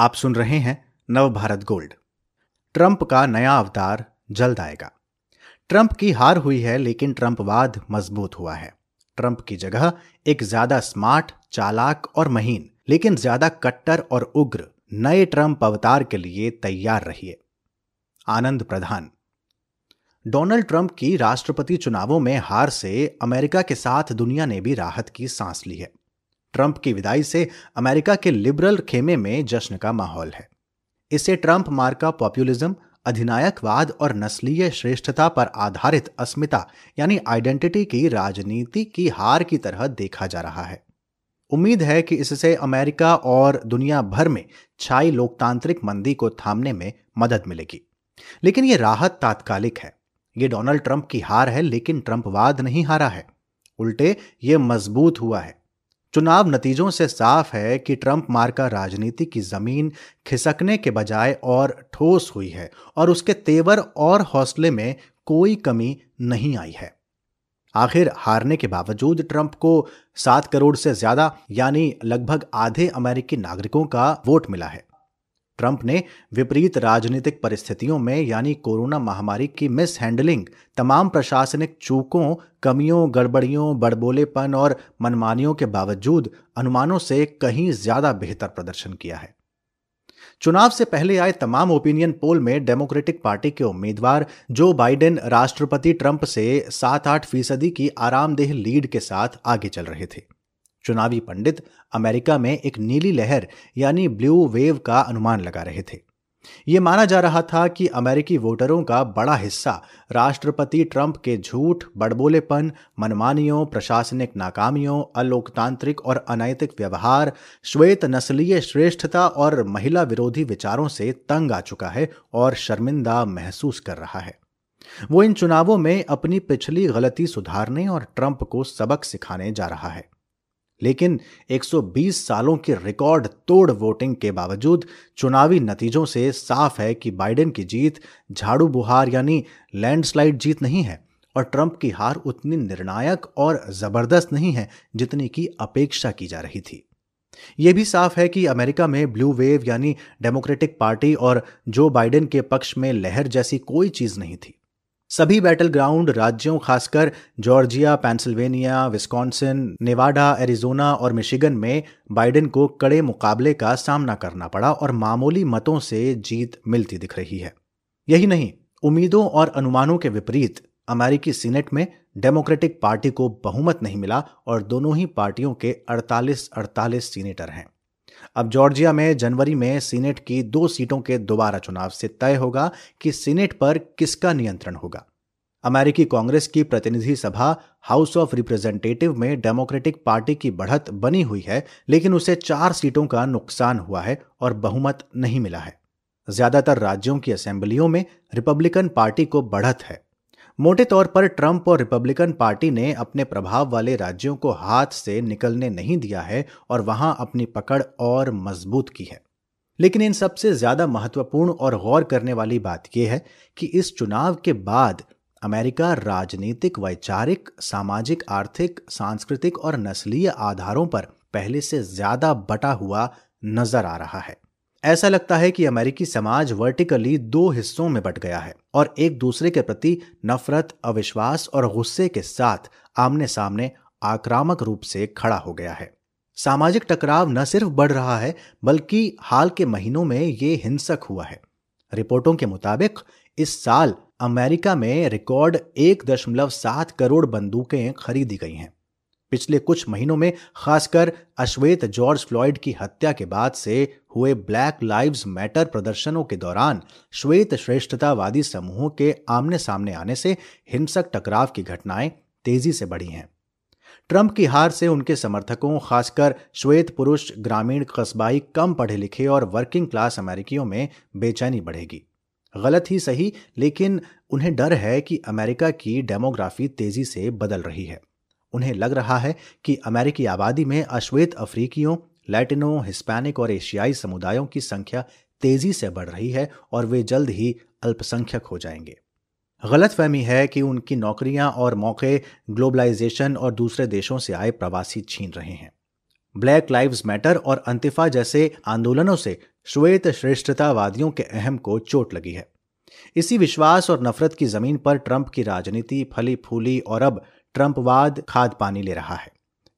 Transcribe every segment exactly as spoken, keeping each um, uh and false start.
आप सुन रहे हैं नवभारत गोल्ड। ट्रंप का नया अवतार जल्द आएगा। ट्रंप की हार हुई है, लेकिन ट्रंपवाद मजबूत हुआ है। ट्रंप की जगह एक ज्यादा स्मार्ट, चालाक और महीन, लेकिन ज्यादा कट्टर और उग्र नए ट्रंप अवतार के लिए तैयार रहिए। आनंद प्रधान। डोनाल्ड ट्रंप की राष्ट्रपति चुनावों में हार से अमेरिका के साथ दुनिया ने भी राहत की सांस ली है। ट्रंप की विदाई से अमेरिका के लिबरल खेमे में जश्न का माहौल है। इससे ट्रंप मार्का पॉपुलिज्म, अधिनायकवाद और नस्लीय श्रेष्ठता पर आधारित अस्मिता यानी आइडेंटिटी की राजनीति की हार की तरह देखा जा रहा है। उम्मीद है कि इससे अमेरिका और दुनिया भर में छाई लोकतांत्रिक मंदी को थामने में मदद मिलेगी, लेकिन ये राहत तात्कालिक है। ये डोनाल्ड ट्रंप की हार है, लेकिन ट्रंपवाद नहीं हारा है, उल्टे ये मजबूत हुआ है। चुनाव नतीजों से साफ है कि ट्रंप मार्का राजनीति की जमीन खिसकने के बजाय और ठोस हुई है और उसके तेवर और हौसले में कोई कमी नहीं आई है। आखिर हारने के बावजूद ट्रंप को सात करोड़ से ज्यादा यानी लगभग आधे अमेरिकी नागरिकों का वोट मिला है। ट्रंप ने विपरीत राजनीतिक परिस्थितियों में यानी कोरोना महामारी की मिस हैंडलिंग, तमाम प्रशासनिक चूकों, कमियों, गड़बड़ियों, बड़बोलेपन और मनमानियों के बावजूद अनुमानों से कहीं ज्यादा बेहतर प्रदर्शन किया है। चुनाव से पहले आए तमाम ओपिनियन पोल में डेमोक्रेटिक पार्टी के उम्मीदवार जो बाइडेन राष्ट्रपति ट्रंप से सात आठ फीसदी की आरामदेह लीड के साथ आगे चल रहे थे। चुनावी पंडित अमेरिका में एक नीली लहर यानी ब्लू वेव का अनुमान लगा रहे थे। ये माना जा रहा था कि अमेरिकी वोटरों का बड़ा हिस्सा राष्ट्रपति ट्रंप के झूठ, बड़बोलेपन, मनमानियों, प्रशासनिक नाकामियों, अलोकतांत्रिक और अनैतिक व्यवहार, श्वेत नस्लीय श्रेष्ठता और महिला विरोधी विचारों से तंग आ चुका है और शर्मिंदा महसूस कर रहा है। वो इन चुनावों में अपनी पिछली गलती सुधारने और ट्रंप को सबक सिखाने जा रहा है। लेकिन एक सौ बीस सालों की रिकॉर्ड तोड़ वोटिंग के बावजूद चुनावी नतीजों से साफ है कि बाइडेन की जीत झाड़ू बुहार यानी लैंडस्लाइड जीत नहीं है और ट्रंप की हार उतनी निर्णायक और जबरदस्त नहीं है जितनी की अपेक्षा की जा रही थी। यह भी साफ है कि अमेरिका में ब्लू वेव यानी डेमोक्रेटिक पार्टी और जो बाइडेन के पक्ष में लहर जैसी कोई चीज नहीं थी। सभी बैटल ग्राउंड राज्यों, खासकर Georgia, Pennsylvania, Wisconsin, Nevada, Arizona और मिशिगन में बाइडेन को कड़े मुकाबले का सामना करना पड़ा और मामूली मतों से जीत मिलती दिख रही है। यही नहीं, उम्मीदों और अनुमानों के विपरीत अमेरिकी सीनेट में डेमोक्रेटिक पार्टी को बहुमत नहीं मिला और दोनों ही पार्टियों के अड़तालीस अड़तालीस सीनेटर हैं। अब जॉर्जिया में जनवरी में सीनेट की दो सीटों के दोबारा चुनाव से तय होगा कि सीनेट पर किसका नियंत्रण होगा। अमेरिकी कांग्रेस की प्रतिनिधि सभा हाउस ऑफ रिप्रेजेंटेटिव में डेमोक्रेटिक पार्टी की बढ़त बनी हुई है, लेकिन उसे चार सीटों का नुकसान हुआ है और बहुमत नहीं मिला है। ज्यादातर राज्यों की असेंबलियों में रिपब्लिकन पार्टी को बढ़त है। मोटे तौर पर ट्रंप और रिपब्लिकन पार्टी ने अपने प्रभाव वाले राज्यों को हाथ से निकलने नहीं दिया है और वहां अपनी पकड़ और मजबूत की है। लेकिन इन सबसे ज्यादा महत्वपूर्ण और गौर करने वाली बात यह है कि इस चुनाव के बाद अमेरिका राजनीतिक, वैचारिक, सामाजिक, आर्थिक, सांस्कृतिक और नस्लीय आधारों पर पहले से ज्यादा बटा हुआ नजर आ रहा है। ऐसा लगता है कि अमेरिकी समाज वर्टिकली दो हिस्सों में बट गया है और एक दूसरे के प्रति नफरत, अविश्वास और गुस्से के साथ आमने सामने आक्रामक रूप से खड़ा हो गया है। सामाजिक टकराव न सिर्फ बढ़ रहा है, बल्कि हाल के महीनों में ये हिंसक हुआ है। रिपोर्टों के मुताबिक इस साल अमेरिका में रिकॉर्ड एक दशमलव सात करोड़ बंदूकें खरीदी गई हैं। पिछले कुछ महीनों में खासकर अश्वेत जॉर्ज फ्लॉइड की हत्या के बाद से हुए ब्लैक लाइव्स मैटर प्रदर्शनों के दौरान श्वेत श्रेष्ठतावादी समूहों के आमने सामने आने से हिंसक टकराव की घटनाएं तेजी से बढ़ी हैं। ट्रंप की हार से उनके समर्थकों, खासकर श्वेत पुरुष, ग्रामीण, कस्बाई, कम पढ़े लिखे और वर्किंग क्लास अमेरिकियों में बेचैनी बढ़ेगी। गलत ही सही, लेकिन उन्हें डर है कि अमेरिका की डेमोग्राफी तेजी से बदल रही है। उन्हें लग रहा है कि अमेरिकी आबादी में अश्वेत अफ्रीकियों, लैटिनो, हिस्पैनिक और एशियाई समुदायों की संख्या तेजी से बढ़ रही है और वे जल्द ही अल्पसंख्यक हो जाएंगे। गलतफहमी है कि उनकी नौकरियां और मौके ग्लोबलाइजेशन और दूसरे देशों से आए प्रवासी छीन रहे हैं। ब्लैक लाइव्स मैटर और अंतिफा जैसे आंदोलनों से श्वेत श्रेष्ठतावादियों के अहम को चोट लगी है। इसी विश्वास और नफरत की जमीन पर ट्रंप की राजनीति फली फूली और अब ट्रंपवाद खाद पानी ले रहा है।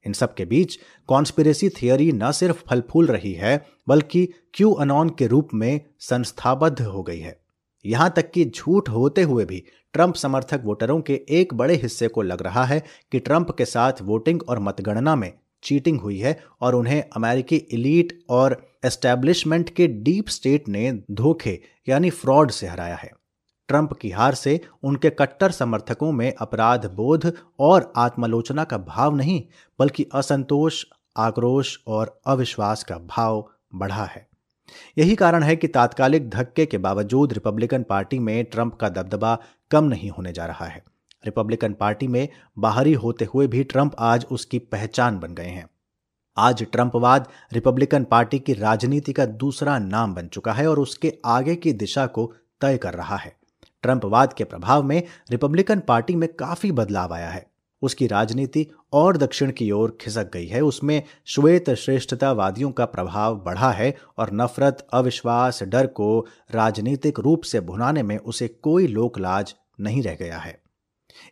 इन सब के बीच कॉन्स्पिरेसी थियोरी न सिर्फ फल फूल रही है बल्कि क्यू अनऑन के रूप में संस्थाबद्ध हो गई है। यहां तक कि झूठ होते हुए भी ट्रंप समर्थक वोटरों के एक बड़े हिस्से को लग रहा है कि ट्रंप के साथ वोटिंग और मतगणना में चीटिंग हुई है और उन्हें अमेरिकी इलीट और एस्टैब्लिशमेंट के डीप स्टेट ने धोखे यानी फ्रॉड से हराया है। ट्रंप की हार से उनके कट्टर समर्थकों में अपराध बोध और आत्मालोचना का भाव नहीं बल्कि असंतोष, आक्रोश और अविश्वास का भाव बढ़ा है। यही कारण है कि तात्कालिक धक्के के बावजूद रिपब्लिकन पार्टी में ट्रंप का दबदबा कम नहीं होने जा रहा है। रिपब्लिकन पार्टी में बाहरी होते हुए भी ट्रंप आज उसकी पहचान बन गए हैं। आज ट्रंपवाद रिपब्लिकन पार्टी की राजनीति का दूसरा नाम बन चुका है और उसके आगे की दिशा को तय कर रहा है। ट्रंपवाद के प्रभाव में रिपब्लिकन पार्टी में काफी बदलाव आया है। उसकी राजनीति और दक्षिण की ओर खिसक गई है। उसमें श्वेत श्रेष्ठतावादियों का प्रभाव बढ़ा है और नफरत, अविश्वास, डर को राजनीतिक रूप से भुनाने में उसे कोई लोकलाज नहीं रह गया है।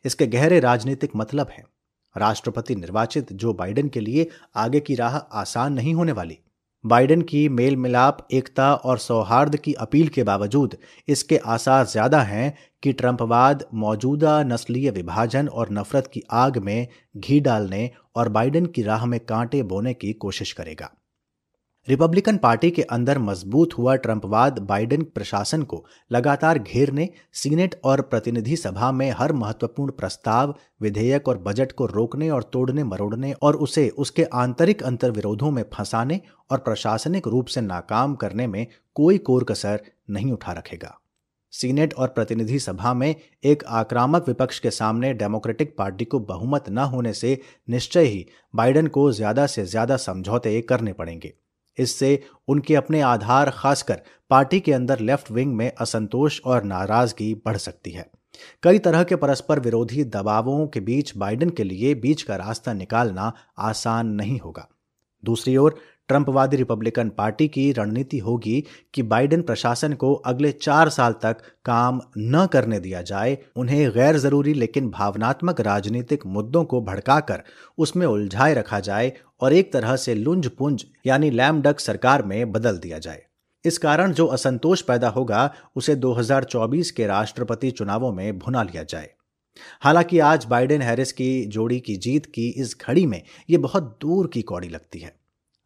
इसके गहरे राजनीतिक मतलब हैं। राष्ट्रपति निर्वाचित जो बाइडेन के लिए आगे की राह आसान नहीं होने वाली। बाइडेन की मेल मिलाप, एकता और सौहार्द की अपील के बावजूद इसके आसार ज्यादा हैं कि ट्रंपवाद मौजूदा नस्लीय विभाजन और नफरत की आग में घी डालने और बाइडेन की राह में कांटे बोने की कोशिश करेगा। रिपब्लिकन पार्टी के अंदर मजबूत हुआ ट्रंपवाद बाइडेन प्रशासन को लगातार घेरने, सीनेट और प्रतिनिधि सभा में हर महत्वपूर्ण प्रस्ताव, विधेयक और बजट को रोकने और तोड़ने मरोड़ने और उसे उसके आंतरिक अंतर्विरोधों में फंसाने और प्रशासनिक रूप से नाकाम करने में कोई कोर कसर नहीं उठा रखेगा। सीनेट और प्रतिनिधि सभा में एक आक्रामक विपक्ष के सामने डेमोक्रेटिक पार्टी को बहुमत न होने से निश्चय ही बाइडेन को ज्यादा से ज्यादा समझौते करने पड़ेंगे। इससे उनके अपने आधार, खासकर पार्टी के अंदर लेफ्ट विंग में, असंतोष और नाराजगी बढ़ सकती है। कई तरह के परस्पर विरोधी दबावों के बीच बाइडेन के लिए बीच का रास्ता निकालना आसान नहीं होगा। दूसरी ओर ट्रंपवादी रिपब्लिकन पार्टी की रणनीति होगी कि बाइडेन प्रशासन को अगले चार साल तक काम न करने दिया जाए, उन्हें गैर जरूरी लेकिन भावनात्मक राजनीतिक मुद्दों को भड़काकर उसमें उलझाए रखा जाए और एक तरह से लुंज पुंज यानी लैमडक सरकार में बदल दिया जाए। इस कारण जो असंतोष पैदा होगा उसे दो हज़ार चौबीस के राष्ट्रपति चुनावों में भुना लिया जाए। हालांकि आज बाइडेन हैरिस की जोड़ी की जीत की इस घड़ी में यह बहुत दूर की कौड़ी लगती है।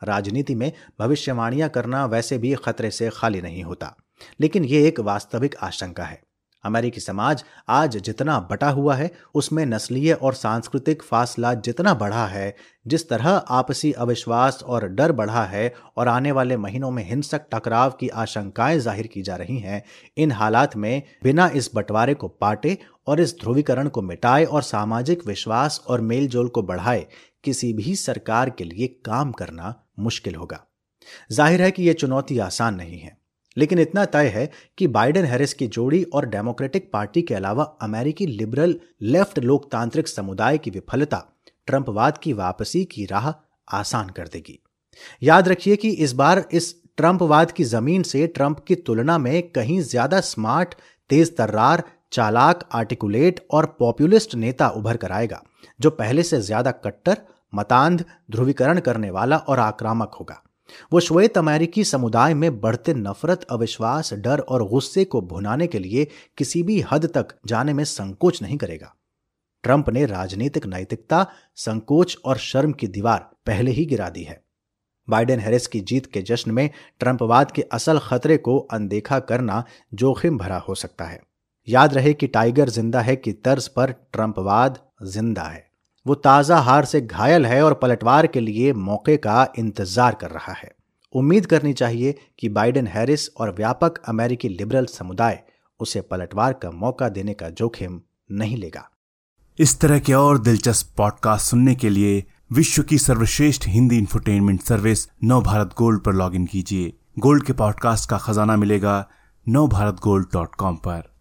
राजनीति में भविष्यवाणियां करना वैसे भी खतरे से खाली नहीं होता, लेकिन यह एक वास्तविक आशंका है। अमेरिकी समाज आज जितना बटा हुआ है उसमें नस्लीय और सांस्कृतिक फासला जितना बढ़ा है, जिस तरह आपसी अविश्वास और डर बढ़ा है और आने वाले महीनों में हिंसक टकराव की आशंकाएं जाहिर की जा रही हैं, इन हालात में बिना इस बंटवारे को पाटे और इस ध्रुवीकरण को मिटाए और सामाजिक विश्वास और मेलजोल को बढ़ाए किसी भी सरकार के लिए काम करना मुश्किल होगा। जाहिर है कि यह चुनौती आसान नहीं है, लेकिन इतना तय है कि बाइडेन हैरिस की जोड़ी और डेमोक्रेटिक पार्टी के अलावा अमेरिकी लिबरल लेफ्ट लोकतांत्रिक समुदाय की विफलता ट्रंपवाद की वापसी की राह आसान कर देगी। याद रखिए कि इस बार इस ट्रंपवाद की जमीन से ट्रंप की तुलना में कहीं ज्यादा स्मार्ट, तेज तर्रार, चालाक, आर्टिकुलेट और पॉपुलिस्ट नेता उभर कर आएगा, जो पहले से ज्यादा कट्टर, मतांध, ध्रुवीकरण करने वाला और आक्रामक होगा। वो श्वेत अमेरिकी समुदाय में बढ़ते नफरत, अविश्वास, डर और गुस्से को भुनाने के लिए किसी भी हद तक जाने में संकोच नहीं करेगा। ट्रंप ने राजनीतिक नैतिकता, संकोच और शर्म की दीवार पहले ही गिरा दी है। बाइडेन हैरिस की जीत के जश्न में ट्रंपवाद के असल खतरे को अनदेखा करना जोखिम भरा हो सकता है। याद रहे कि टाइगर जिंदा है की तर्ज पर ट्रंपवाद जिंदा है। वो ताज़ा हार से घायल है और पलटवार के लिए मौके का इंतजार कर रहा है। उम्मीद करनी चाहिए कि बाइडेन हैरिस और व्यापक अमेरिकी लिबरल समुदाय उसे पलटवार का मौका देने का जोखिम नहीं लेगा। इस तरह के और दिलचस्प पॉडकास्ट सुनने के लिए विश्व की सर्वश्रेष्ठ Hindi infotainment service Navbharat Gold पर लॉगिन कीजिए। गोल्ड के पॉडकास्ट का खजाना मिलेगा नवभारत गोल्ड डॉट कॉम पर।